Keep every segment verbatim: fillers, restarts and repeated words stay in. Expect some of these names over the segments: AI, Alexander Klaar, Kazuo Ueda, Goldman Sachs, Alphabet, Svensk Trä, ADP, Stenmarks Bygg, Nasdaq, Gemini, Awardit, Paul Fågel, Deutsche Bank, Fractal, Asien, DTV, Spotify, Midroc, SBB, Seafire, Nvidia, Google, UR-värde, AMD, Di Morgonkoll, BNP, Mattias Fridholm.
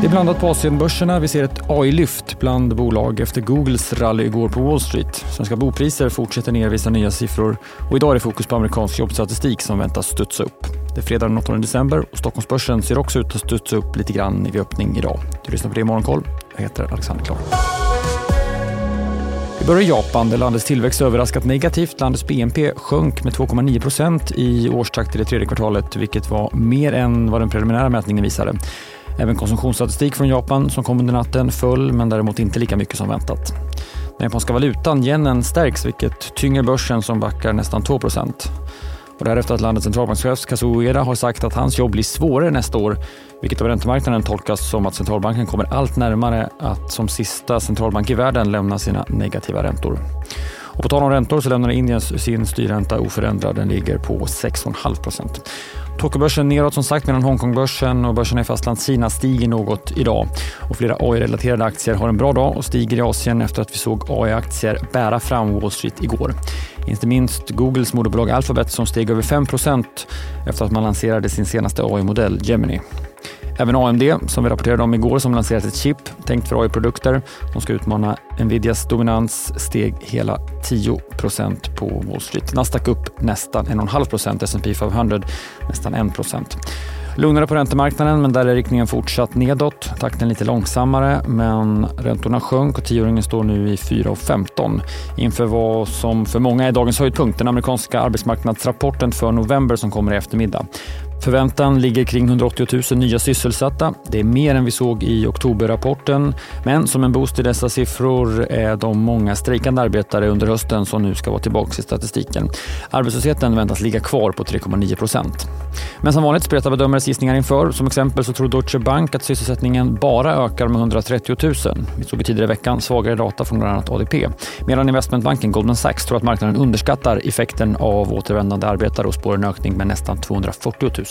Det är blandat på Asienbörserna. Vi ser ett A I-lyft bland bolag efter Googles rally igår på Wall Street. Svenska bopriser fortsätter ner vissa nya siffror. Och idag är det fokus på amerikansk jobbstatistik som väntas studsa upp. Det är fredag den åttonde december och Stockholmsbörsen ser också ut att studsa upp lite grann vid öppning idag. Du lyssnar på Di Morgonkoll. Jag heter Alexander Klaar. Vi börjar i Japan där landets tillväxt överraskat negativt. Landets B N P sjönk med två komma nio procent i årstakt i det tredje kvartalet, vilket var mer än vad den preliminära mätningen visade. Även konsumtionsstatistik från Japan som kom under natten föll, men däremot inte lika mycket som väntat. Den japanska valutan, yenen, stärks vilket tynger börsen som backar nästan två procent. Och därefter att landets centralbankschef Kazuo Ueda har sagt att hans jobb blir svårare nästa år, vilket av räntemarknaden tolkas som att centralbanken kommer allt närmare att som sista centralbank i världen lämna sina negativa räntor. Och på tal om räntor så lämnar Indien sin styrränta oförändrad. Den ligger på sex komma fem procent. Tokyobörsen neråt som sagt, medan Hongkongbörsen och börsen i fastlandskina stiger något idag. Och flera A I-relaterade aktier har en bra dag och stiger i Asien efter att vi såg A I-aktier bära fram Wall Street igår. Inte minst Googles moderbolag Alphabet som steg över fem procent efter att man lanserade sin senaste A I-modell Gemini. Även A M D, som vi rapporterade om igår, som lanserat ett chip tänkt för A I-produkter. De ska utmana Nvidias dominans, steg hela tio procent på Wall Street. Nasdaq upp nästan en komma fem procent, S and P five hundred nästan en procent. Lugnare på räntemarknaden, men där är riktningen fortsatt nedåt. Takten lite långsammare, men räntorna sjönk och tioåringen står nu i fyra komma femton. Inför vad som för många är dagens höjdpunkt, den amerikanska arbetsmarknadsrapporten för november som kommer i eftermiddag. Förväntan ligger kring hundraåttio tusen nya sysselsatta. Det är mer än vi såg i oktoberrapporten. Men som en boost i dessa siffror är de många strejkande arbetare under hösten som nu ska vara tillbaka i statistiken. Arbetslösheten väntas ligga kvar på tre komma nio procent. Men som vanligt spretar bedömares gissningar inför. Som exempel så tror Deutsche Bank att sysselsättningen bara ökar med hundratrettio tusen. Vi såg tidigare i veckan svagare data från bland annat A D P. Medan investmentbanken Goldman Sachs tror att marknaden underskattar effekten av återvändande arbetare och spår en ökning med nästan tvåhundrafyrtio tusen.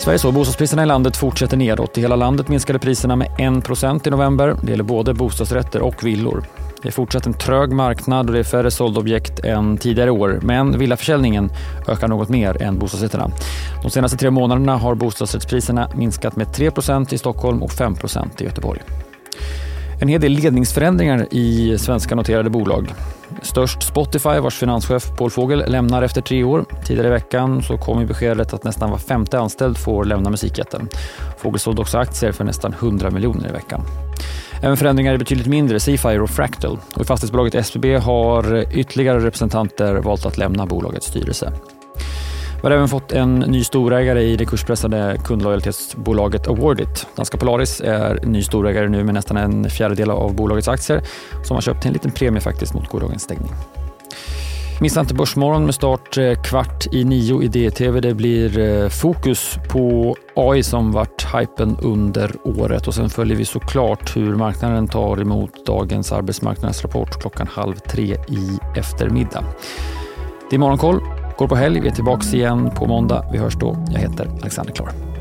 Sveriges och bostadspriserna i landet fortsätter nedåt. I hela landet minskade priserna med en procent i november. Det gäller både bostadsrätter och villor. Det är fortsatt en trög marknad och det är färre sålda objekt än tidigare år. Men villaförsäljningen ökar något mer än bostadsrätterna. De senaste tre månaderna har bostadsrättspriserna minskat med tre procent i Stockholm och fem procent i Göteborg. En hel del ledningsförändringar i svenska noterade bolag. Störst Spotify, vars finanschef Paul Fågel lämnar efter tre år. Tidigare i veckan så kom ju beskedet att nästan var femte anställd får lämna musikjätten. Fågel sålde också aktier för nästan hundra miljoner i veckan. Även förändringar är betydligt mindre, Seafire och Fractal. Och i fastighetsbolaget S B B har ytterligare representanter valt att lämna bolagets styrelse. Vi har även fått en ny storägare i det kurspressade kundlojalitetsbolaget Awardit. Danska Polaris är ny storägare nu med nästan en fjärdedel av bolagets aktier som har köpt en liten premie faktiskt mot gårdagens stängning. Missa inte Börsmorgon med start kvart i nio i D T V. Det blir fokus på A I som varit hypen under året. Och sen följer vi såklart hur marknaden tar emot dagens arbetsmarknadsrapport klockan halv tre i eftermiddag. Det är Morgonkoll. Går på helg, vi är tillbaka igen på måndag. Vi hörs då. Jag heter Alexander Klaar.